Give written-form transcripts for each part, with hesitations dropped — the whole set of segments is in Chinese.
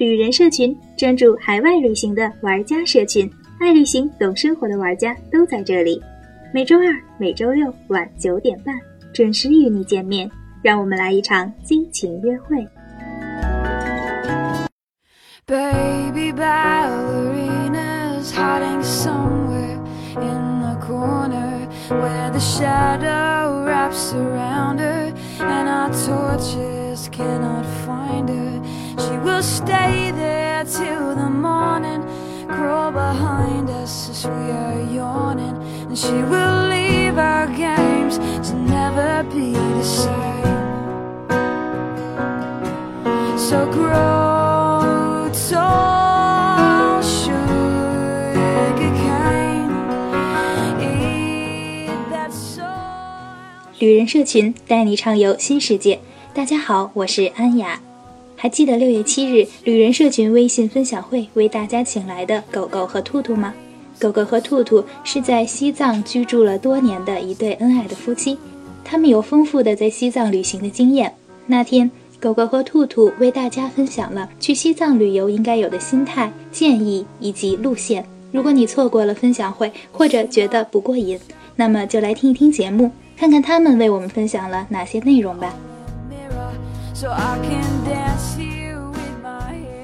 旅人社群专注海外旅行的玩家社群，爱旅行懂生活的玩家都在这里。每周二、每周六晚9点半准时与你见面，让我们来一场激情约会。 Baby ballerinas hiding somewhere in the corner where the shadow wraps around her and our torches cannot find her. She will stay there till the morning, crawl behind us as we are yawning, and she will leave our games to never be the same. So grow tall, sugarcane, eat that soil. 旅人社群带你畅游新世界。大家好，我是安雅。还记得6月7日旅人社群微信分享会为大家请来的狗狗和兔兔吗？狗狗和兔兔是在西藏居住了多年的一对恩爱的夫妻，他们有丰富的在西藏旅行的经验。那天，狗狗和兔兔为大家分享了去西藏旅游应该有的心态、建议以及路线。如果你错过了分享会，或者觉得不过瘾，那么就来听一听节目，看看他们为我们分享了哪些内容吧。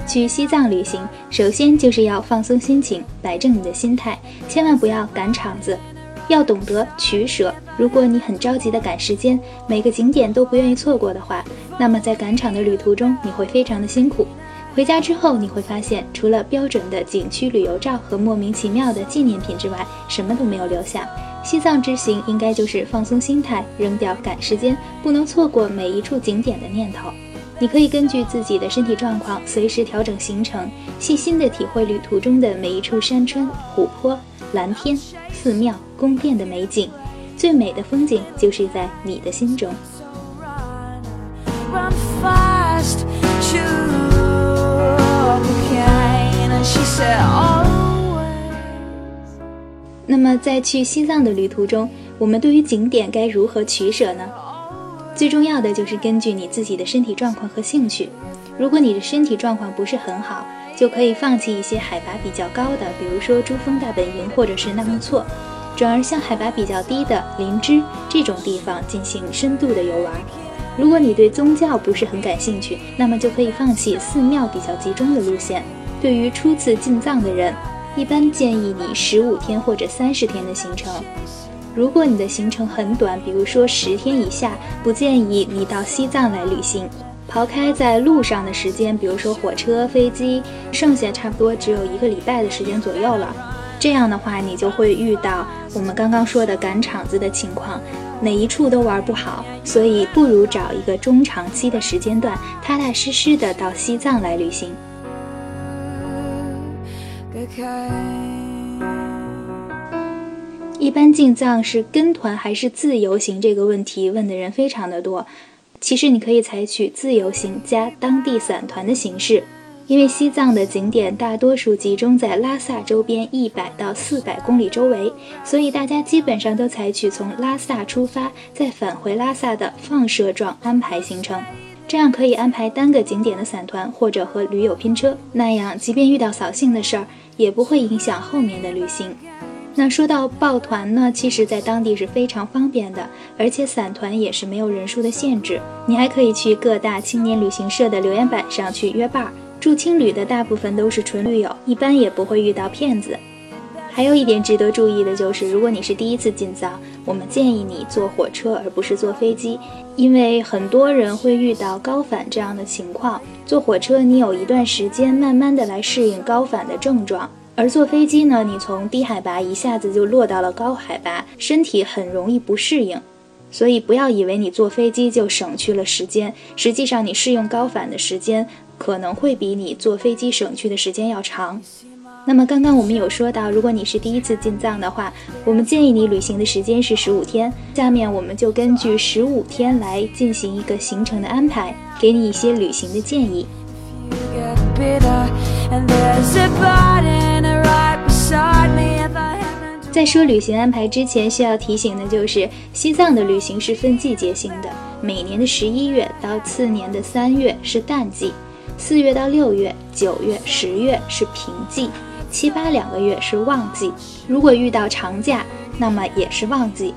去西藏旅行，首先就是要放松心情，摆正你的心态，千万不要赶场子，要懂得取舍。如果你很着急的赶时间，每个景点都不愿意错过的话，那么在赶场的旅途中你会非常的辛苦。回家之后你会发现，除了标准的景区旅游照和莫名其妙的纪念品之外，什么都没有留下。西藏之行应该就是放松心态，扔掉赶时间、不能错过每一处景点的念头。你可以根据自己的身体状况随时调整行程，细心地体会旅途中的每一处山川、湖泊、蓝天、寺庙、宫殿的美景。最美的风景就是在你的心中。那么在去西藏的旅途中，我们对于景点该如何取舍呢？最重要的就是根据你自己的身体状况和兴趣。如果你的身体状况不是很好，就可以放弃一些海拔比较高的，比如说珠峰大本营或者是纳木错，转而向海拔比较低的林芝这种地方进行深度的游玩。如果你对宗教不是很感兴趣，那么就可以放弃寺庙比较集中的路线。对于初次进藏的人，一般建议你15天或者30天的行程。如果你的行程很短，比如说10天以下，不建议你到西藏来旅行。抛开在路上的时间，比如说火车、飞机，剩下差不多只有1个礼拜的时间左右了。这样的话，你就会遇到我们刚刚说的赶场子的情况，哪一处都玩不好。所以不如找一个中长期的时间段，踏踏实实的到西藏来旅行。一般进藏是跟团还是自由行这个问题问的人非常的多，其实你可以采取自由行加当地散团的形式，因为西藏的景点大多数集中在拉萨周边100到400公里周围，所以大家基本上都采取从拉萨出发再返回拉萨的放射状安排行程。这样可以安排单个景点的散团或者和驴友拼车，那样即便遇到扫兴的事儿，也不会影响后面的旅行。那说到抱团呢，其实在当地是非常方便的，而且散团也是没有人数的限制。你还可以去各大青年旅行社的留言板上去约伴，住青旅的大部分都是纯驴友，一般也不会遇到骗子。还有一点值得注意的就是，如果你是第一次进藏，我们建议你坐火车而不是坐飞机，因为很多人会遇到高反这样的情况。坐火车你有一段时间慢慢的来适应高反的症状。而坐飞机呢，你从低海拔一下子就落到了高海拔，身体很容易不适应。所以不要以为你坐飞机就省去了时间，实际上你适应高反的时间可能会比你坐飞机省去的时间要长。那么刚刚我们有说到，如果你是第一次进藏的话，我们建议你旅行的时间是15天。下面我们就根据15天来进行一个行程的安排，给你一些旅行的建议。在说旅行安排之前，需要提醒的就是西藏的旅行是分季节性的，每年的11月到次年的3月是淡季， 4月到6月、9月、10月是平季，7、82个月是旺季。如果遇到长假，那么也是旺季。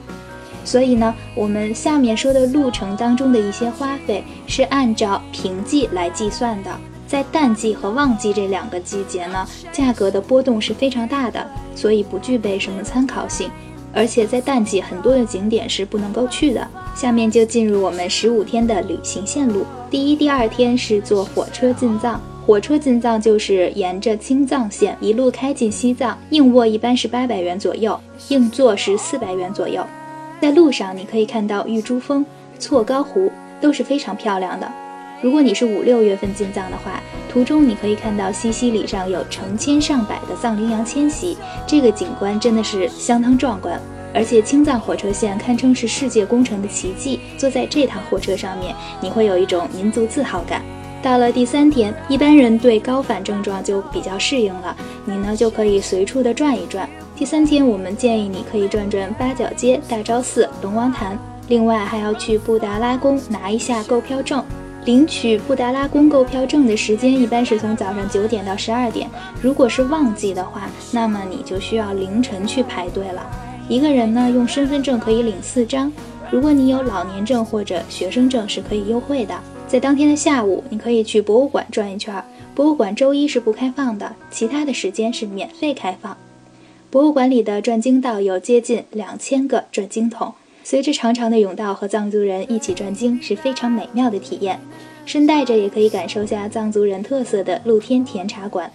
所以呢，我们下面说的路程当中的一些花费是按照平季来计算的。在淡季和旺季这2个季节呢，价格的波动是非常大的，所以不具备什么参考性。而且在淡季，很多的景点是不能够去的。下面就进入我们15天的旅行线路。第1、第2天是坐火车进藏。火车进藏就是沿着青藏线一路开进西藏，硬卧一般是800元左右，硬座是400元左右。在路上你可以看到玉珠峰、错高湖，都是非常漂亮的。如果你是5、6月份进藏的话，途中你可以看到西西里上有成千上百的藏羚羊迁徙，这个景观真的是相当壮观。而且青藏火车线堪称是世界工程的奇迹，坐在这趟火车上面，你会有一种民族自豪感。到了第3天，一般人对高反症状就比较适应了，你呢就可以随处的转一转。第3天我们建议你可以转转八角街、大昭寺、龙王潭，另外还要去布达拉宫拿一下购票证。领取布达拉宫购票证的时间一般是从早上9点到12点，如果是旺季的话，那么你就需要凌晨去排队了。一个人呢用身份证可以领4张，如果你有老年证或者学生证是可以优惠的。在当天的下午，你可以去博物馆转一圈，博物馆周1是不开放的，其他的时间是免费开放。博物馆里的转经道有接近2000个转经筒，随着长长的甬道和藏族人一起转经是非常美妙的体验，身带着也可以感受下藏族人特色的露天甜茶馆。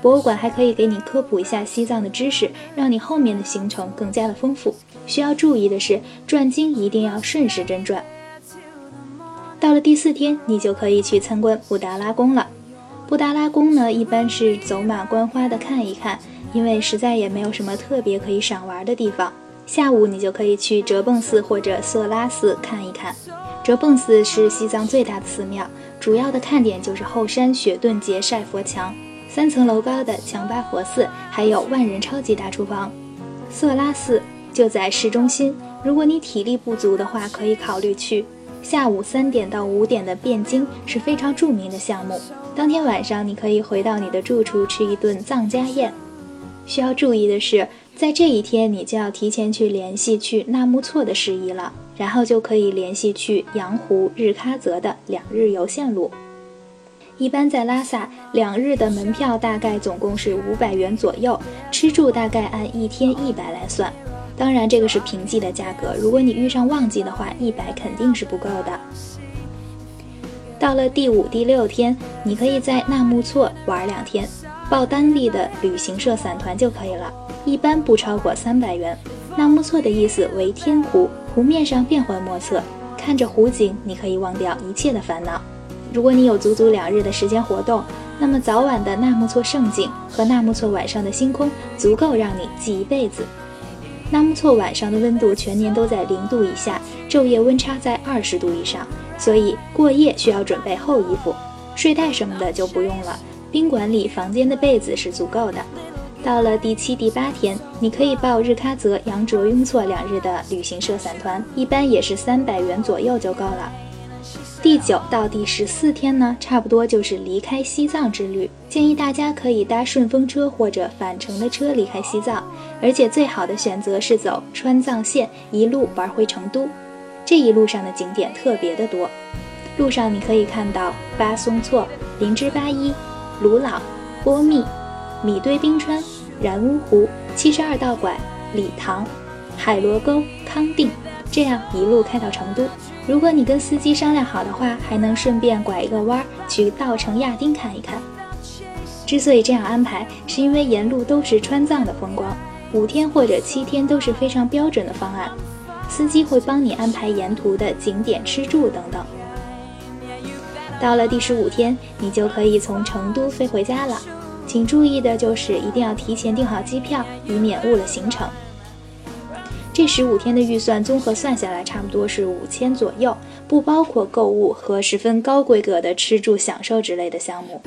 博物馆还可以给你科普一下西藏的知识，让你后面的行程更加的丰富。需要注意的是，转经一定要顺时针转。到了第4天，你就可以去参观布达拉宫了。布达拉宫呢，一般是走马观花的看一看，因为实在也没有什么特别可以赏玩的地方。下午你就可以去哲蚌寺或者色拉寺看一看。哲蚌寺是西藏最大的寺庙，主要的看点就是后山雪顿节晒佛墙、3层楼高的强巴佛寺，还有万人超级大厨房。色拉寺就在市中心，如果你体力不足的话，可以考虑去。下午3点到5点的辩经是非常著名的项目。当天晚上你可以回到你的住处吃一顿藏家宴。需要注意的是，在这一天你就要提前去联系去纳木错的事宜了，然后就可以联系去羊湖、日喀则的2日游线路。一般在拉萨2日的门票大概总共是500元左右，吃住大概按1天100来算。当然这个是平季的价格，如果你遇上旺季的话，100肯定是不够的。到了第5、第6天，你可以在纳木错玩2天，报当地的旅行社散团就可以了，一般不超过300元。纳木错的意思为天湖，湖面上变幻莫测，看着湖景，你可以忘掉一切的烦恼。如果你有足足2日的时间活动，那么早晚的纳木错盛景和纳木错晚上的星空足够让你记一辈子。纳木错晚上的温度全年都在0度以下，昼夜温差在20度以上，所以过夜需要准备厚衣服，睡袋什么的就不用了，宾馆里房间的被子是足够的。到了第7、第8天，你可以报日喀则、羊卓、雍措2日的旅行社散团，一般也是300元左右就够了。第9到第14天呢，差不多就是离开西藏之旅，建议大家可以搭顺风车或者返程的车离开西藏，而且最好的选择是走川藏线，一路玩回成都。这一路上的景点特别的多，路上你可以看到巴松措、林芝巴依、鲁老、波密、米堆冰川、然乌湖、72道拐、理塘、海螺沟、康定，这样一路开到成都。如果你跟司机商量好的话，还能顺便拐一个弯去稻城亚丁看一看。之所以这样安排，是因为沿路都是川藏的风光，5天或者7天都是非常标准的方案。司机会帮你安排沿途的景点、吃住等等。到了第15天，你就可以从成都飞回家了。请注意的就是一定要提前订好机票，以免误了行程。这15天的预算综合算下来差不多是5000左右，不包括购物和十分高规格的吃住享受之类的项目。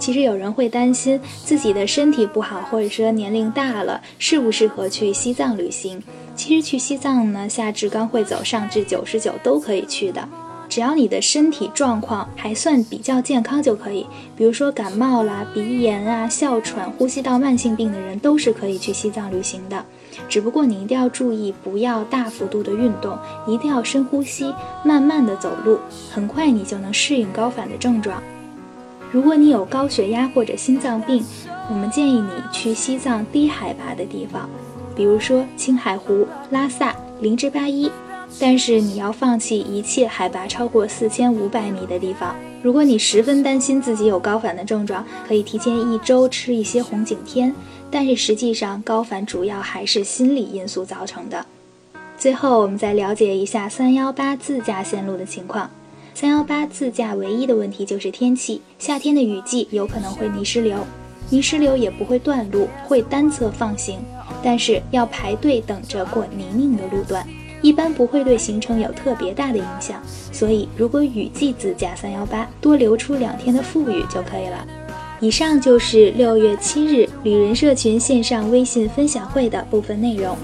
其实有人会担心自己的身体不好，或者说年龄大了，适不适合去西藏旅行。其实去西藏呢，下至刚会走，上至99都可以去的，只要你的身体状况还算比较健康就可以。比如说感冒啦、鼻炎啊、哮喘、呼吸道慢性病的人都是可以去西藏旅行的。只不过你一定要注意，不要大幅度的运动，一定要深呼吸，慢慢的走路，很快你就能适应高反的症状。如果你有高血压或者心脏病，我们建议你去西藏低海拔的地方，比如说青海湖、拉萨、林芝巴依，但是你要放弃一切海拔超过4500米的地方。如果你十分担心自己有高反的症状，可以提前1周吃一些红景天，但是实际上高反主要还是心理因素造成的。最后我们再了解一下318自驾线路的情况。318自驾唯一的问题就是天气，夏天的雨季有可能会泥石流，泥石流也不会断路，会单侧放行，但是要排队等着过泥泞的路段，一般不会对行程有特别大的影响。所以如果雨季自驾318，多留出2天的富裕就可以了。以上就是6月7日旅人社群线上微信分享会的部分内容。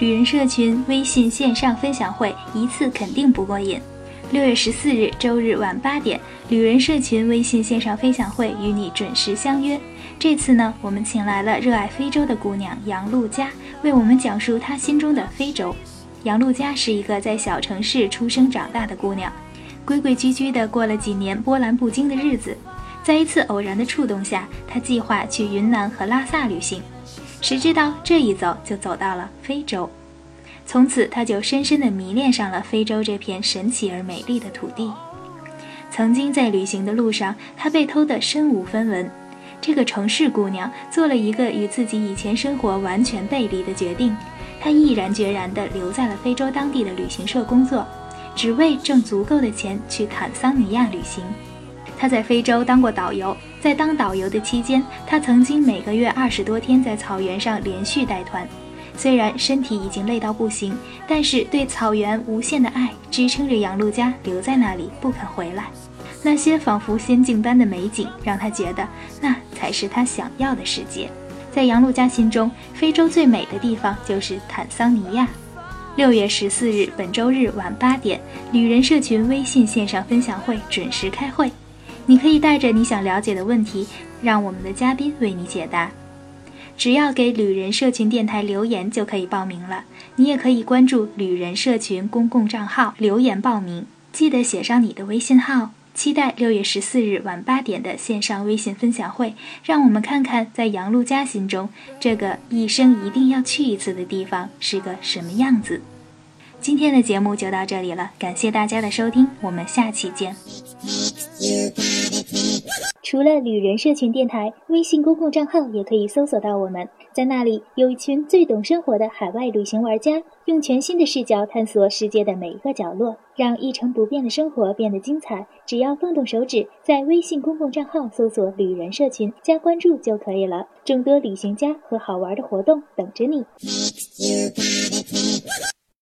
旅人社群微信线上分享会一次肯定不过瘾。6月14日周日晚8点，旅人社群微信线上分享会与你准时相约。这次呢，我们请来了热爱非洲的姑娘杨露佳，为我们讲述她心中的非洲。杨露佳是一个在小城市出生长大的姑娘，规规矩矩地过了几年波澜不惊的日子。在一次偶然的触动下，她计划去云南和拉萨旅行，谁知道这一走就走到了非洲。从此他就深深地迷恋上了非洲这片神奇而美丽的土地。曾经在旅行的路上，他被偷得身无分文。这个城市姑娘做了一个与自己以前生活完全背离的决定，她毅然决然地留在了非洲当地的旅行社工作，只为挣足够的钱去坦桑尼亚旅行。她在非洲当过导游，在当导游的期间，她曾经每个月20多天在草原上连续带团。虽然身体已经累到不行，但是对草原无限的爱支撑着杨露佳留在那里不肯回来。那些仿佛仙境般的美景让她觉得那才是她想要的世界。在杨露佳心中，非洲最美的地方就是坦桑尼亚。6月14日本周日晚8点，旅人社群微信线上分享会准时开会。你可以带着你想了解的问题，让我们的嘉宾为你解答。只要给旅人社群电台留言就可以报名了，你也可以关注旅人社群公共账号留言报名，记得写上你的微信号。期待6月14日晚8点的线上微信分享会，让我们看看在杨露佳心中，这个一生一定要去一次的地方是个什么样子。今天的节目就到这里了，感谢大家的收听，我们下期见。除了旅人社群电台，微信公共账号也可以搜索到我们，在那里有一群最懂生活的海外旅行玩家，用全新的视角探索世界的每一个角落，让一成不变的生活变得精彩。只要动动手指，在微信公共账号搜索旅人社群加关注就可以了，众多旅行家和好玩的活动等着你。